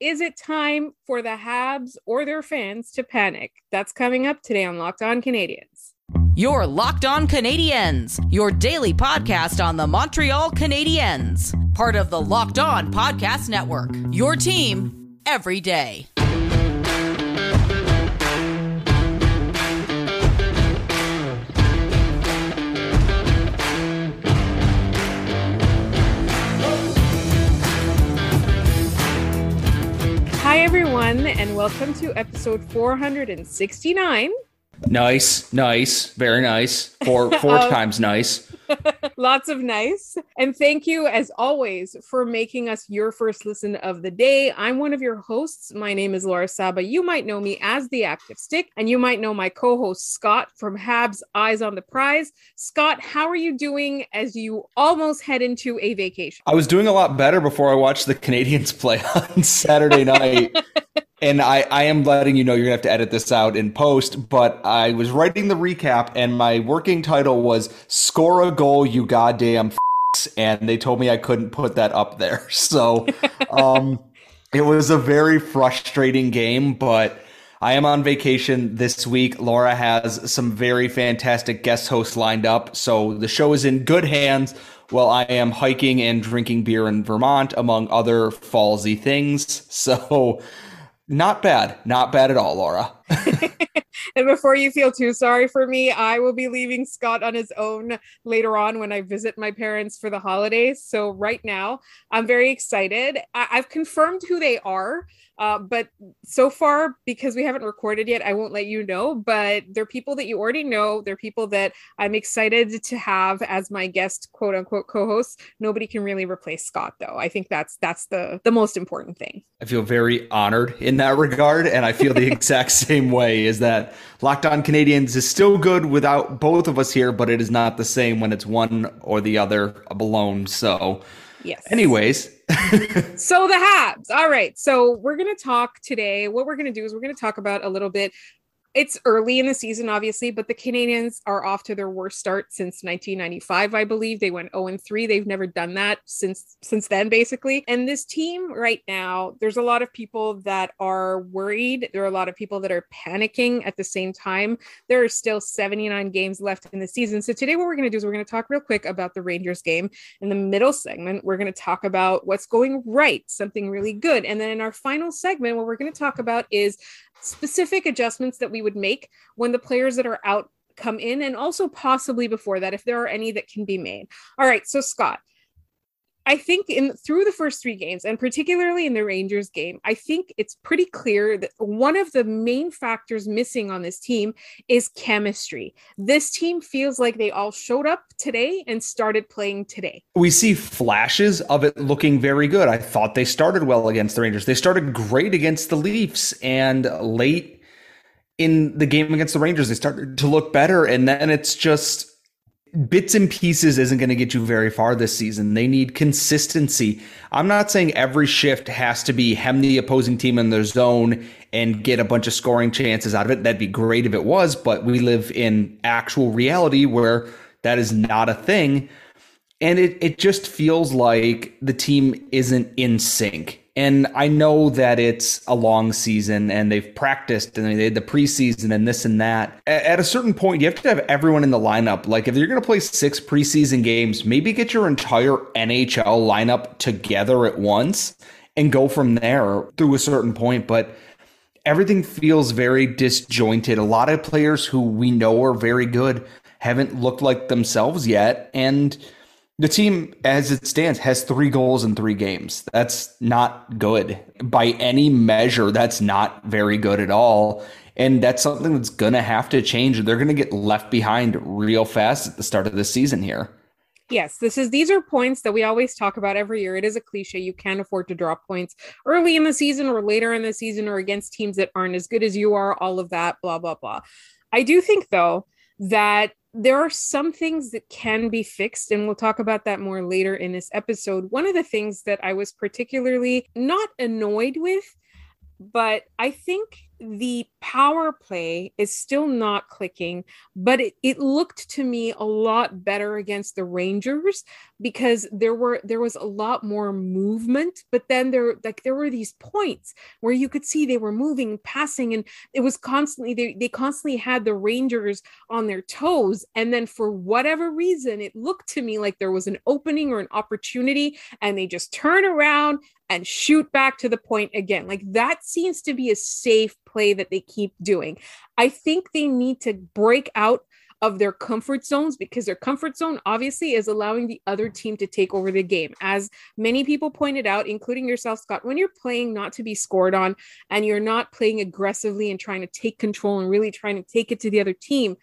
Is it time for the Habs or their fans to panic? That's coming up today on Locked On Canadiens. Your Locked On Canadiens, your daily podcast on the Montreal Canadiens. Part of the Locked On Podcast Network, your team every day. Hi, everyone, and welcome to episode 469. Nice. Very nice. Four times nice. Lots of nice. And thank you, as always, for making us your first listen of the day. I'm one of your hosts. My name is Laura Saba. You might know me as the Active Stick, and you might know my co-host, Scott, from Habs Eyes on the Prize. Scott, how are you doing as you almost head into a vacation? I was doing a lot better before I watched the Canadiens play on Saturday night. And I am letting you know you're going to have to edit this out in post, but I was writing the recap and my working title was Score a Goal, You Goddamn F***s, and they told me I couldn't put that up there. So it was a very frustrating game, but I am on vacation this week. Laura has some very fantastic guest hosts lined up, so the show is in good hands while I am hiking and drinking beer in Vermont, among other fallsy things. So... Not bad at all, Laura. And before you feel too sorry for me, I will be leaving Scott on his own later on when I visit my parents for the holidays. So right now, I'm very excited. I've confirmed who they are, but so far, because we haven't recorded yet, I won't let you know. But they're people that you already know. They're people that I'm excited to have as my guest, quote unquote, co-hosts. Nobody can really replace Scott, though. I think that's the most important thing. I feel very honored in that regard, and I feel the exact same way. Is that Locked On Canadiens is still good without both of us here, but it is not the same when it's one or the other alone. So, yes. Anyways. So the Habs. All right. So we're going to talk today. What we're going to do is we're going to talk about a little bit. It's early in the season, obviously, but the Canadiens are off to their worst start since 1995, I believe. They went 0-3. They've never done that since then, basically. And this team right now, there's a lot of people that are worried. There are a lot of people that are panicking at the same time. There are still 79 games left in the season. So today what we're going to do is we're going to talk real quick about the Rangers game. In the middle segment, we're going to talk about what's going right, something really good. And then in our final segment, what we're going to talk about is specific adjustments that we would make when the players that are out come in, and also possibly before that, if there are any that can be made. All right. So Scott, I think through the first three games, and particularly in the Rangers game, I think it's pretty clear that one of the main factors missing on this team is chemistry. This team feels like they all showed up today and started playing today. We see flashes of it looking very good. I thought they started well against the Rangers. They started great against the Leafs, and late in the game against the Rangers, they started to look better. And then it's just... bits and pieces isn't going to get you very far this season. They need consistency. I'm not saying every shift has to be hem the opposing team in their zone and get a bunch of scoring chances out of it. That'd be great if it was, but we live in actual reality where that is not a thing. And it just feels like the team isn't in sync. And I know that it's a long season and they've practiced and they had the preseason and this and that. At a certain point, you have to have everyone in the lineup. Like if you're going to play 6 preseason games, maybe get your entire NHL lineup together at once and go from there through a certain point. But everything feels very disjointed. A lot of players who we know are very good haven't looked like themselves yet. And the team, as it stands, has 3 goals in 3 games. That's not good. By any measure, that's not very good at all. And that's something that's going to have to change. They're going to get left behind real fast at the start of the season here. Yes, these are points that we always talk about every year. It is a cliche. You can't afford to drop points early in the season or later in the season or against teams that aren't as good as you are, all of that, blah, blah, blah. I do think, though, that there are some things that can be fixed, and we'll talk about that more later in this episode. One of the things that I was particularly not annoyed with, but I think the power play is still not clicking, but it looked to me a lot better against the Rangers because there was a lot more movement, but then there were these points where you could see they were moving, passing, and it was constantly, they constantly had the Rangers on their toes. And then for whatever reason, it looked to me like there was an opening or an opportunity and they just turn around and shoot back to the point again. Like, that seems to be a safe play that they keep doing. I think they need to break out of their comfort zones, because their comfort zone obviously is allowing the other team to take over the game. As many people pointed out, including yourself, Scott, when you're playing not to be scored on and you're not playing aggressively and trying to take control and really trying to take it to the other team,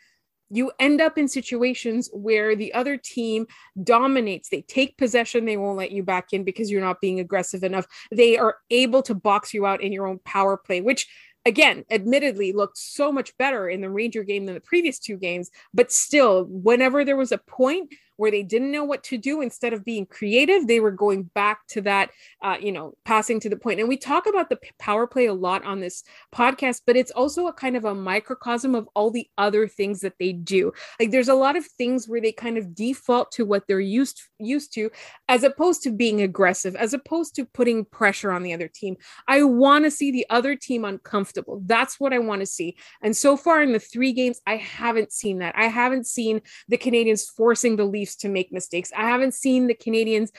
you end up in situations where the other team dominates. They take possession. They won't let you back in because you're not being aggressive enough. They are able to box you out in your own power play, which, again, admittedly looked so much better in the Ranger game than the previous two games. But still, whenever there was a point where they didn't know what to do, instead of being creative, they were going back to that, passing to the point. And we talk about the power play a lot on this podcast, but it's also a kind of a microcosm of all the other things that they do. Like, there's a lot of things where they kind of default to what they're used to, as opposed to being aggressive, as opposed to putting pressure on the other team. I want to see the other team uncomfortable. That's what I want to see. And so far in the three games, I haven't seen that. I haven't seen the Canadians forcing the Leafs to make mistakes. I haven't seen the Canadians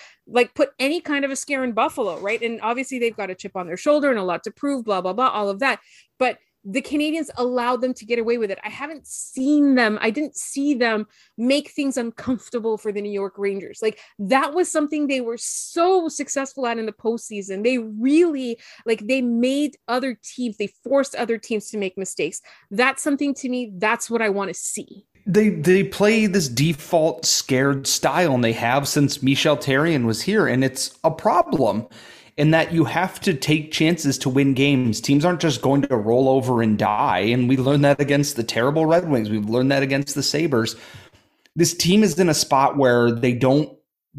put any kind of a scare in Buffalo, right? And obviously they've got a chip on their shoulder and a lot to prove, blah, blah, blah, all of that. But the Canadians allowed them to get away with it. I didn't see them make things uncomfortable for the New York Rangers. That was something they were so successful at in the postseason. They really, they made other teams, they forced other teams to make mistakes. That's something, to me, that's what I want to see. They play this default scared style, and they have since Michel Therrien was here, and it's a problem in that you have to take chances to win games. Teams aren't just going to roll over and die, and we learned that against the terrible Red Wings. We've learned that against the Sabres. This team is in a spot where they don't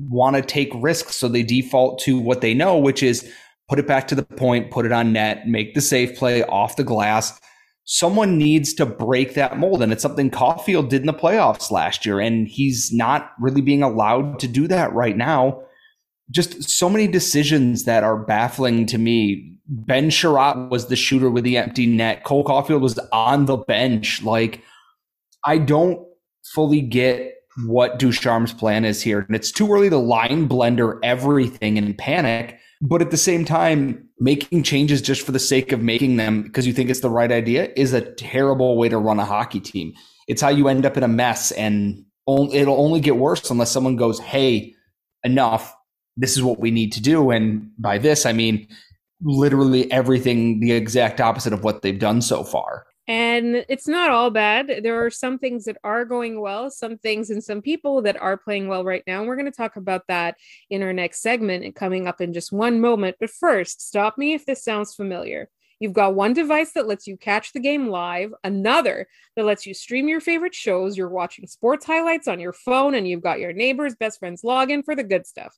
want to take risks, so they default to what they know, which is put it back to the point, put it on net, make the safe play off the glass. Someone needs to break that mold, and it's something Caufield did in the playoffs last year, and he's not really being allowed to do that right now. Just so many decisions that are baffling to me. Ben Chiarot was the shooter with the empty net. Cole Caufield was on the bench. I don't fully get what Ducharme's plan is here, and it's too early to line blender everything and panic. But at the same time, making changes just for the sake of making them because you think it's the right idea is a terrible way to run a hockey team. It's how you end up in a mess, and it'll only get worse unless someone goes, hey, enough. This is what we need to do. And by this, I mean literally everything, the exact opposite of what they've done so far. And it's not all bad. There are some things that are going well, some things and some people that are playing well right now. And we're going to talk about that in our next segment and coming up in just one moment. But first, stop me if this sounds familiar. You've got one device that lets you catch the game live, another that lets you stream your favorite shows, you're watching sports highlights on your phone, and you've got your neighbor's best friend's login for the good stuff.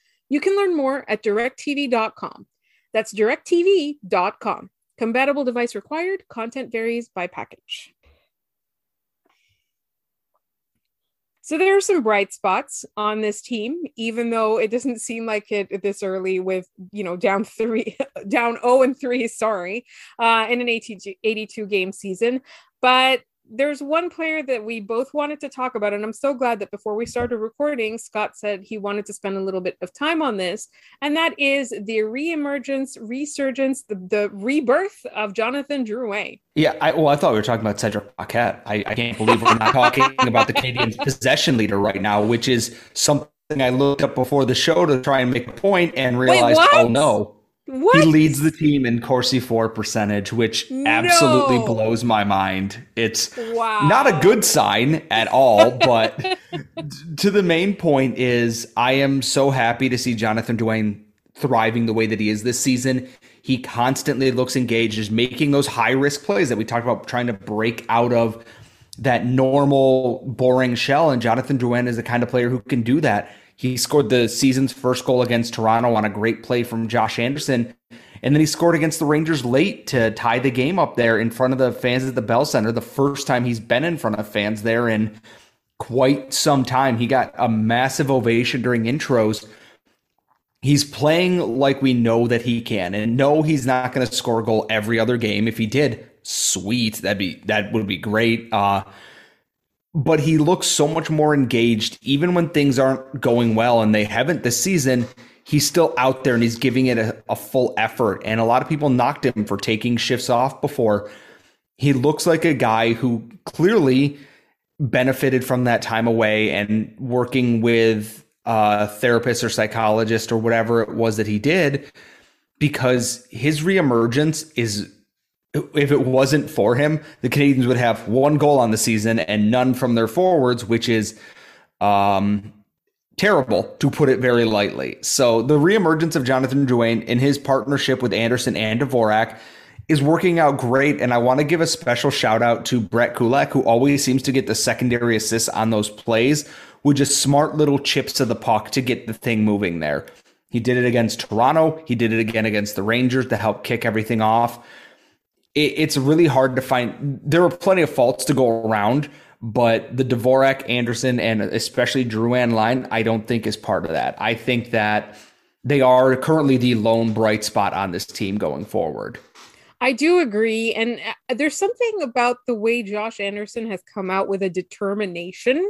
You can learn more at directtv.com. That's directtv.com. Compatible device required. Content varies by package. So there are some bright spots on this team, even though it doesn't seem like it this early with, down 0-3, in an 82 game season. But there's one player that we both wanted to talk about, and I'm so glad that before we started recording, Scott said he wanted to spend a little bit of time on this, and that is the resurgence, the rebirth of Jonathan Drouin. Yeah, I thought we were talking about Cedric Paquette. I can't believe we're not talking about the Canadiens' possession leader right now, which is something I looked up before the show to try and make a point and realized, Wait, oh no. What? He leads the team in Corsi for percentage, which absolutely blows my mind. It's not a good sign at all, but to the main point is I am so happy to see Jonathan Drouin thriving the way that he is this season. He constantly looks engaged, is making those high-risk plays that we talked about, trying to break out of that normal, boring shell, and Jonathan Drouin is the kind of player who can do that. He scored the season's first goal against Toronto on a great play from Josh Anderson, and then he scored against the Rangers late to tie the game up there in front of the fans at the Bell Center, the first time he's been in front of fans there in quite some time. He got a massive ovation during intros. He's playing like we know that he can, and no, he's not going to score a goal every other game. If he did, sweet, that would be great. But he looks so much more engaged, even when things aren't going well, and they haven't this season. He's still out there and he's giving it a full effort. And a lot of people knocked him for taking shifts off before. He looks like a guy who clearly benefited from that time away and working with a therapist or psychologist or whatever it was that he did, because his reemergence is, if it wasn't for him, the Canadians would have one goal on the season and none from their forwards, which is terrible, to put it very lightly. So the reemergence of Jonathan Drouin in his partnership with Anderson and Dvorak is working out great. And I want to give a special shout out to Brett Kulak, who always seems to get the secondary assists on those plays with just smart little chips to the puck to get the thing moving there. He did it against Toronto. He did it again against the Rangers to help kick everything off. It's really hard to find. There were plenty of faults to go around, but the Dvorak, Anderson, and especially Drouin line, I don't think is part of that. I think that they are currently the lone bright spot on this team going forward. I do agree. And there's something about the way Josh Anderson has come out with a determination.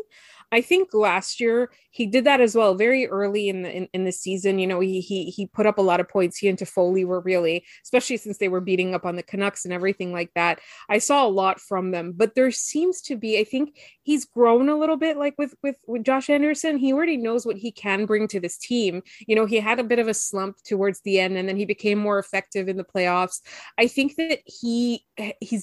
I think last year he did that as well, very early in the season. You know, he put up a lot of points. He and Toffoli were really, especially since they were beating up on the Canucks and everything like that. I saw a lot from them, but there seems to be, I think he's grown a little bit, like with Josh Anderson. He already knows what he can bring to this team. You know, he had a bit of a slump towards the end, and then he became more effective in the playoffs. I think that he's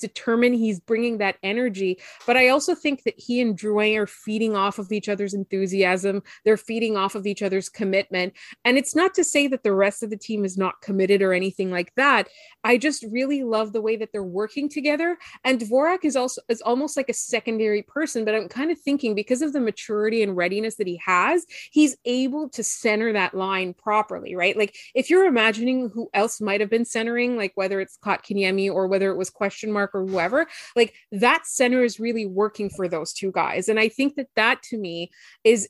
determined, he's bringing that energy, but I also think that he and Drouin are feeding off of each other's enthusiasm. They're feeding off of each other's commitment. And it's not to say that the rest of the team is not committed or anything like that. I just really love the way that they're working together. And Dvorak is almost like a secondary person, but I'm kind of thinking because of the maturity and readiness that he has, he's able to center that line properly, right? Like if you're imagining who else might've been centering, like whether it's Kotkaniemi or whether it was question mark or whoever, like that center is really working for those two guys. And I think that to me is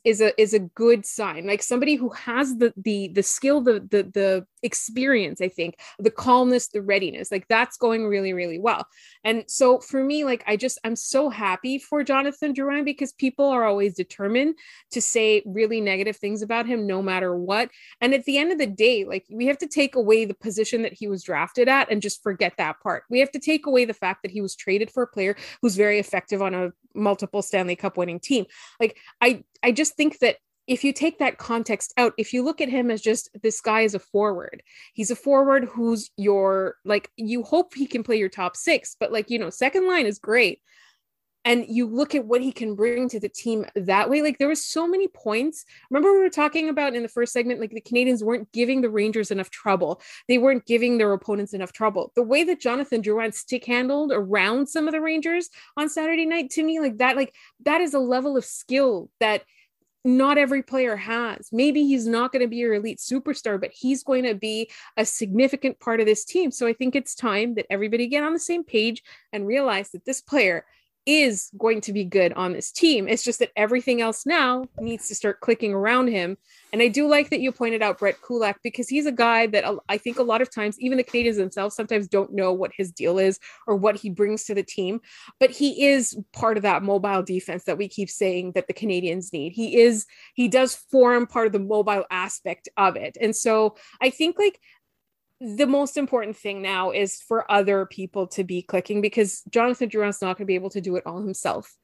a good sign, like somebody who has the skill, the experience, I think, the calmness, the readiness, like that's going really, really well. And so for me, like I'm so happy for Jonathan Drouin, because people are always determined to say really negative things about him no matter what. And at the end of the day, like we have to take away the position that he was drafted at and just forget that part. We have to take away the fact that he was traded for a player who's very effective on a multiple Stanley Cup winning team. Like I just think that if you take that context out, if you look at him as just this guy is a forward, he's a forward who's your, like, you hope he can play your top six, but like, you know, second line is great. And you look at what he can bring to the team that way. Like there was so many points. Remember we were talking about in the first segment, like the Canadians weren't giving the Rangers enough trouble. They weren't giving their opponents enough trouble. The way that Jonathan Drouin stick handled around some of the Rangers on Saturday night, to me, like that is a level of skill that not every player has. Maybe he's not going to be your elite superstar, but he's going to be a significant part of this team. So I think it's time that everybody get on the same page and realize that this player is going to be good on this team. It's just that everything else now needs to start clicking around him. And I do like that you pointed out Brett Kulak, because he's a guy that I think a lot of times, even the Canadians themselves sometimes don't know what his deal is or what he brings to the team, but he is part of that mobile defense that we keep saying that the Canadians need. He does form part of the mobile aspect of it. And so I think like the most important thing now is for other people to be clicking, because Jonathan Drouin's not going to be able to do it all himself.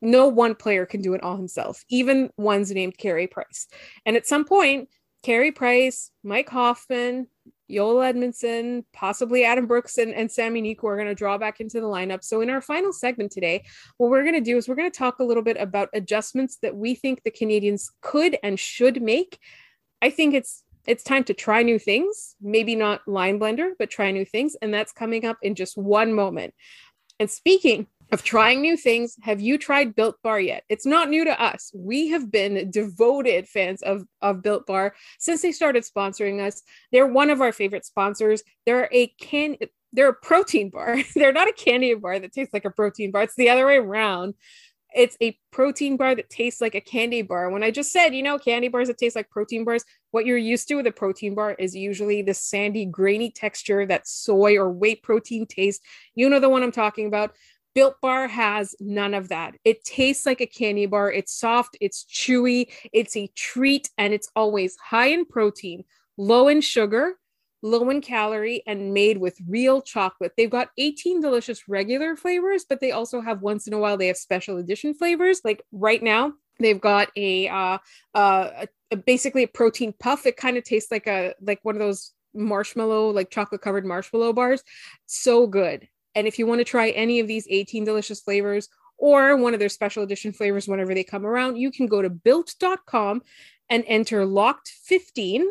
No one player can do it all himself, even ones named Carey Price. And at some point, Carey Price, Mike Hoffman, Joel Edmundson, possibly Adam Brooks and Sammy Niku are going to draw back into the lineup. So in our final segment today, what we're going to do is we're going to talk a little bit about adjustments that we think the Canadians could and should make. I think it's time to try new things, maybe not Line Blender, but try new things. And that's coming up in just one moment. And speaking of trying new things, have you tried Built Bar yet? It's not new to us. We have been devoted fans of Built Bar since they started sponsoring us. They're one of our favorite sponsors. They're a protein bar. They're not a candy bar that tastes like a protein bar. It's the other way around. It's a protein bar that tastes like a candy bar. When I just said, candy bars that taste like protein bars, what you're used to with a protein bar is usually the sandy, grainy texture, that soy or whey protein taste. You know the one I'm talking about. Built Bar has none of that. It tastes like a candy bar. It's soft, it's chewy, it's a treat, and it's always high in protein, low in sugar, low in calorie, and made with real chocolate. They've got 18 delicious regular flavors, but they also have, once in a while, they have special edition flavors. Like right now, they've got basically a protein puff. It kind of tastes like one of those marshmallow, like chocolate covered marshmallow bars. So good. And if you want to try any of these 18 delicious flavors or one of their special edition flavors, whenever they come around, you can go to built.com and enter locked 15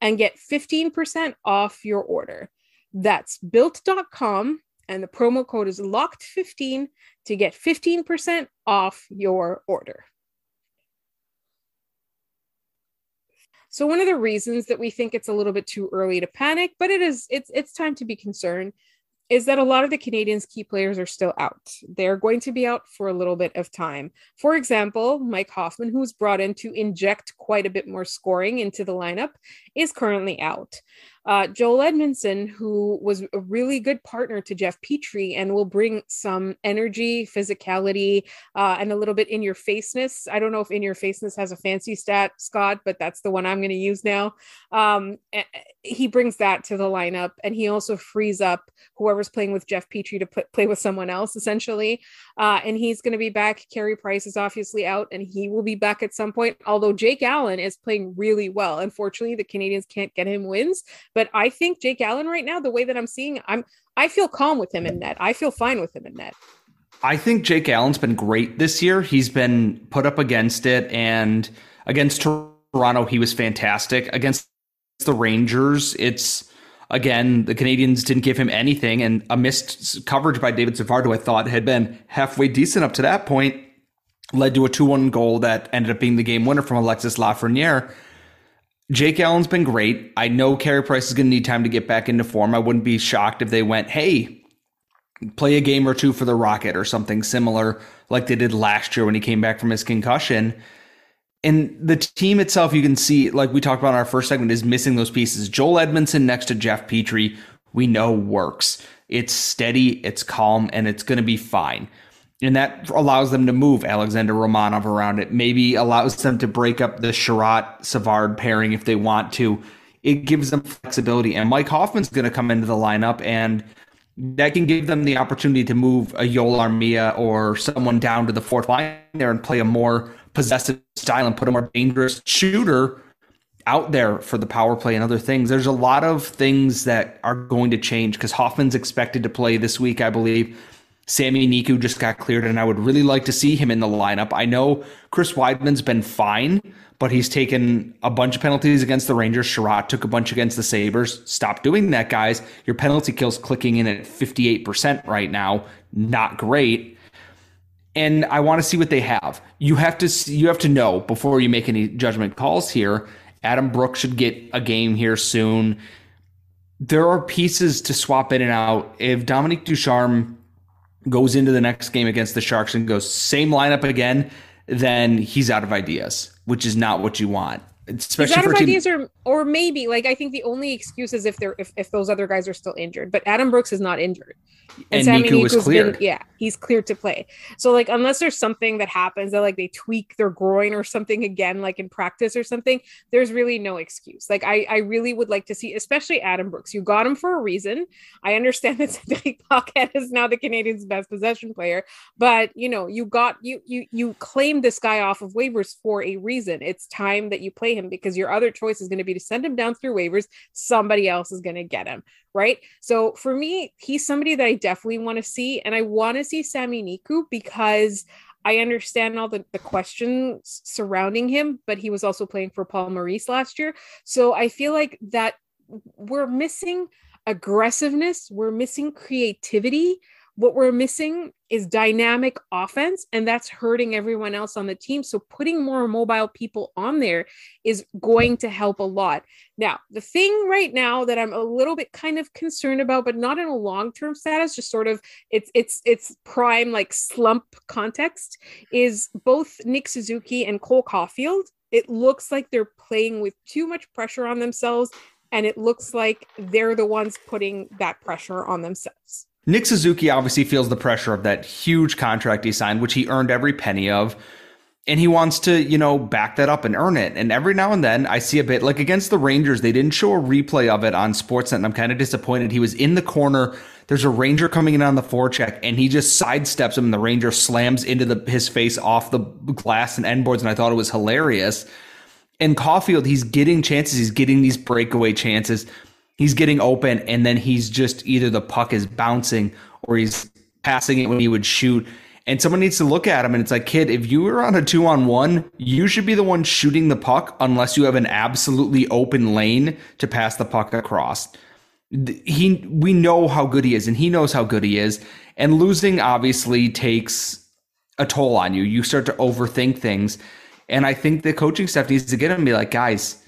and get 15% off your order. That's built.com. And the promo code is locked 15 to get 15% off your order. So one of the reasons that we think it's a little bit too early to panic, but it's time to be concerned, is that a lot of the Canadians' key players are still out. They're going to be out for a little bit of time. For example, Mike Hoffman, who was brought in to inject quite a bit more scoring into the lineup, is currently out. Joel Edmundson, who was a really good partner to Jeff Petrie and will bring some energy, physicality, and a little bit in-your-faceness. I don't know if in-your-faceness has a fancy stat, Scott, but that's the one I'm going to use now. He brings that to the lineup, and he also frees up whoever's playing with Jeff Petrie to play with someone else, essentially. And he's going to be back. Carey Price is obviously out, and he will be back at some point, although Jake Allen is playing really well. Unfortunately, the Canadians can't get him wins. But I think Jake Allen right now, the way that I'm seeing, I feel calm with him in net. I feel fine with him in net. I think Jake Allen's been great this year. He's been put up against it. And against Toronto, he was fantastic. Against the Rangers, it's, again, the Canadians didn't give him anything. And a missed coverage by David Savard, who I thought had been halfway decent up to that point, led to a 2-1 goal that ended up being the game winner from Alexis Lafreniere. Jake Allen's been great. I know Carey Price is going to need time to get back into form. I wouldn't be shocked if they went, hey, play a game or two for the Rocket or something similar like they did last year when he came back from his concussion. And the team itself, you can see, like we talked about in our first segment, is missing those pieces. Joel Edmundson next to Jeff Petrie, we know works. It's steady, it's calm, and it's going to be fine. And that allows them to move Alexander Romanov around. It maybe allows them to break up the Chiarot-Savard pairing if they want to. It gives them flexibility. And Mike Hoffman's going to come into the lineup, and that can give them the opportunity to move a Joel Armia or someone down to the fourth line there and play a more possessive style and put a more dangerous shooter out there for the power play and other things. There's a lot of things that are going to change because Hoffman's expected to play this week, I believe. Sammy Niku just got cleared, and I would really like to see him in the lineup. I know Chris Weidman's been fine, but he's taken a bunch of penalties against the Rangers. Chiarot took a bunch against the Sabres. Stop doing that, guys. Your penalty kill's clicking in at 58% right now. Not great. And I want to see what they have. You have to know before you make any judgment calls here. Adam Brooks should get a game here soon. There are pieces to swap in and out. If Dominique Ducharme goes into the next game against the Sharks and goes same lineup again, then he's out of ideas, which is not what you want. Especially he's out of ideas, or maybe, like, I think the only excuse is if those other guys are still injured. But Adam Brooks is not injured, and Sammy Niku is cleared. He's cleared to play. So, like, unless there's something that happens that, like, they tweak their groin or something again, like in practice or something, there's really no excuse. Like, I really would like to see, especially Adam Brooks. You got him for a reason. I understand that Cedric Paquette is now the Canadiens' best possession player, but you know, you claimed this guy off of waivers for a reason. It's time that you play play him because your other choice is going to be to send him down through waivers. Somebody else is going to get him, right? So for me, he's somebody that I definitely want to see. And I want to see Sammy Niku because I understand all the questions surrounding him, but he was also playing for Paul Maurice last year. So I feel like that we're missing aggressiveness. We're missing creativity. What we're missing is dynamic offense, and that's hurting everyone else on the team. So putting more mobile people on there is going to help a lot. Now, the thing right now that I'm a little bit kind of concerned about, but not in a long-term status, just sort of it's prime like slump context, is both Nick Suzuki and Cole Caufield. It looks like they're playing with too much pressure on themselves, and it looks like they're the ones putting that pressure on themselves. Nick Suzuki obviously feels the pressure of that huge contract he signed, which he earned every penny of, and he wants to, you know, back that up and earn it. And every now and then I see a bit, like against the Rangers, they didn't show a replay of it on Sportsnet, and I'm kind of disappointed. He was in the corner. There's a Ranger coming in on the forecheck, and he just sidesteps him, and the Ranger slams into his face off the glass and end boards, and I thought it was hilarious. And Caufield, he's getting chances. He's getting these breakaway chances. He's getting open, and then he's just either the puck is bouncing or he's passing it when he would shoot. And someone needs to look at him, and it's like, kid, if you were on a 2-on-1, you should be the one shooting the puck unless you have an absolutely open lane to pass the puck across. We know how good he is, and he knows how good he is. And losing obviously takes a toll on you. You start to overthink things. And I think the coaching staff needs to get him and be like, guys,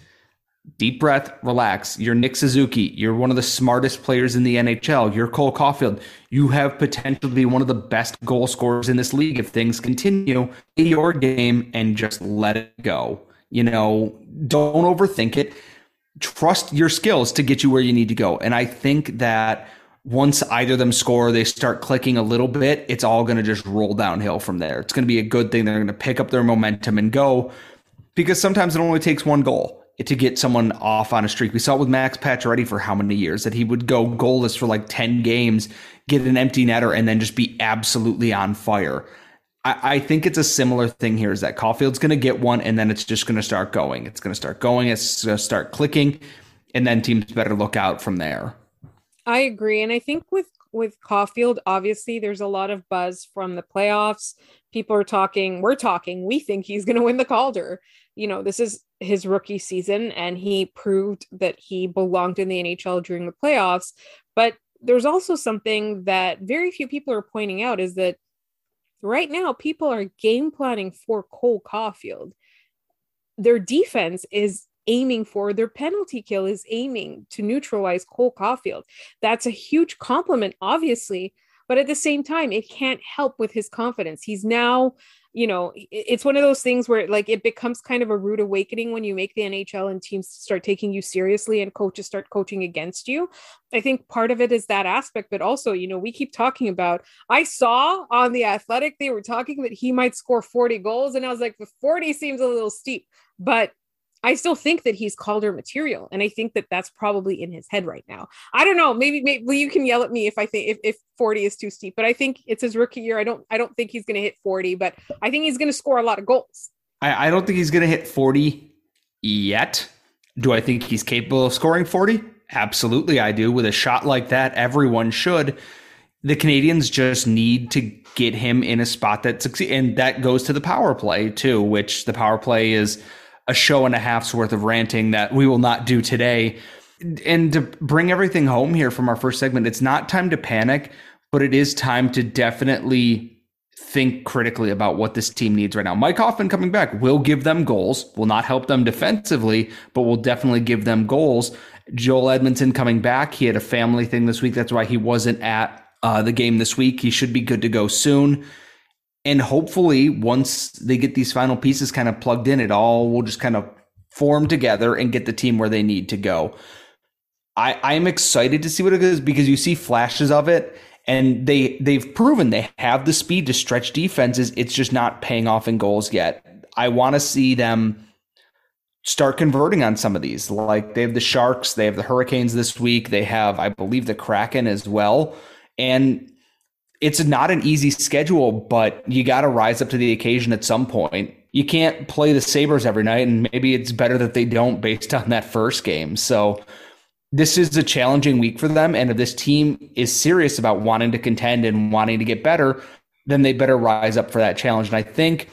deep breath, relax. You're Nick Suzuki. You're one of the smartest players in the NHL. You're Cole Caufield. You have potential to be one of the best goal scorers in this league if things continue. Play your game and just let it go. You know, don't overthink it. Trust your skills to get you where you need to go. And I think that once either of them score, they start clicking a little bit, it's all going to just roll downhill from there. It's going to be a good thing. They're going to pick up their momentum and go, because sometimes it only takes one goal to get someone off on a streak. We saw it with Max Pacioretty for how many years, that he would go goalless for like 10 games, get an empty netter, and then just be absolutely on fire. I think it's a similar thing here, is that Caulfield's going to get one, and then it's just going to start going. It's going to start going. It's going to start clicking, and then teams better look out from there. I agree. And I think with Caufield, obviously there's a lot of buzz from the playoffs. People are talking, we're talking, we think he's going to win the Calder. You know, this is his rookie season, and he proved that he belonged in the NHL during the playoffs. But there's also something that very few people are pointing out, is that right now people are game planning for Cole Caufield. Their defense is aiming for, their penalty kill is aiming to neutralize Cole Caufield. That's a huge compliment, obviously. But at the same time, it can't help with his confidence. He's now, you know, it's one of those things where like it becomes kind of a rude awakening when you make the NHL and teams start taking you seriously and coaches start coaching against you. I think part of it is that aspect, but also, you know, we keep talking about, I saw on The Athletic, they were talking that he might score 40 goals. And I was like, the 40 seems a little steep, but I still think that he's Calder material. And I think that that's probably in his head right now. I don't know. Maybe you can yell at me if I think if 40 is too steep, but I think it's his rookie year. I don't think he's going to hit 40, but I think he's going to score a lot of goals. I don't think he's going to hit 40 yet. Do I think he's capable of scoring 40? Absolutely. I do. With a shot like that, everyone should. The Canadians just need to get him in a spot that succeeds. And that goes to the power play too, which the power play is a show and a half's worth of ranting that we will not do today. And to bring everything home here from our first segment, it's not time to panic, but it is time to definitely think critically about what this team needs right now. Mike Hoffman coming back will give them goals, will not help them defensively, but will definitely give them goals. Joel Edmundson coming back. He had a family thing this week. That's why he wasn't at the game this week. He should be good to go soon. And hopefully once they get these final pieces kind of plugged in, it all will just kind of form together and get the team where they need to go. I'm excited to see what it is, because you see flashes of it, and they've proven they have the speed to stretch defenses. It's just not paying off in goals yet. I want to see them start converting on some of these. Like they have the Sharks, they have the Hurricanes this week. They have, I believe, the Kraken as well. And it's not an easy schedule, but you got to rise up to the occasion at some point. You can't play the Sabres every night, and maybe it's better that they don't based on that first game. So this is a challenging week for them, and if this team is serious about wanting to contend and wanting to get better, then they better rise up for that challenge. And I think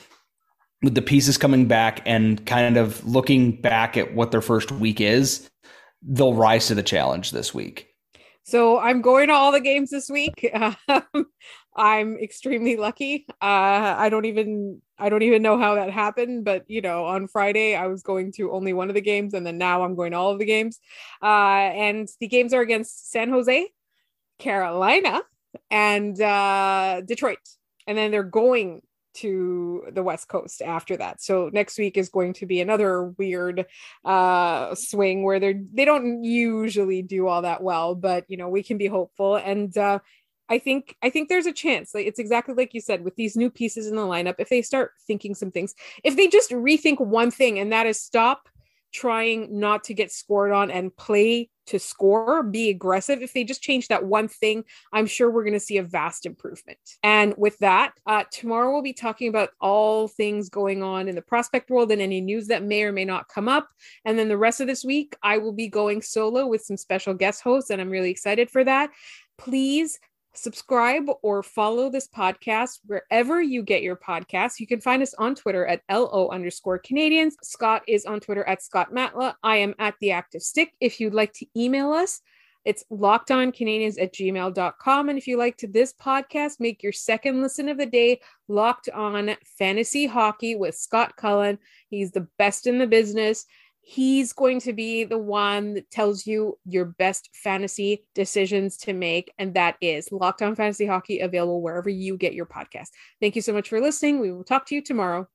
with the pieces coming back and kind of looking back at what their first week is, they'll rise to the challenge this week. So I'm going to all the games this week. I'm extremely lucky. I don't even know how that happened, but you know, on Friday I was going to only one of the games, and then now I'm going to all of the games. And the games are against San Jose, Carolina, and Detroit. And then they're going to the West Coast after that. So next week is going to be another weird swing where they don't usually do all that well, but you know, we can be hopeful. And I think there's a chance. Like, it's exactly like you said, with these new pieces in the lineup, if they start thinking some things, if they just rethink one thing, and that is stop trying not to get scored on and play to score, be aggressive. If they just change that one thing, I'm sure we're going to see a vast improvement. And with that, tomorrow we'll be talking about all things going on in the prospect world and any news that may or may not come up. And then the rest of this week, I will be going solo with some special guest hosts, and I'm really excited for that. Please subscribe or follow this podcast wherever you get your podcasts. You can find us on Twitter at @LO_Canadians. Scott is on Twitter at Scott Matla. I am at the Active Stick. If you'd like to email us, it's lockedoncanadians@gmail.com. And if you liked this podcast, make your second listen of the day Locked On Fantasy Hockey with Scott Cullen. He's the best in the business. He's going to be the one that tells you your best fantasy decisions to make. And that is Locked On Fantasy Hockey, available wherever you get your podcast. Thank you so much for listening. We will talk to you tomorrow.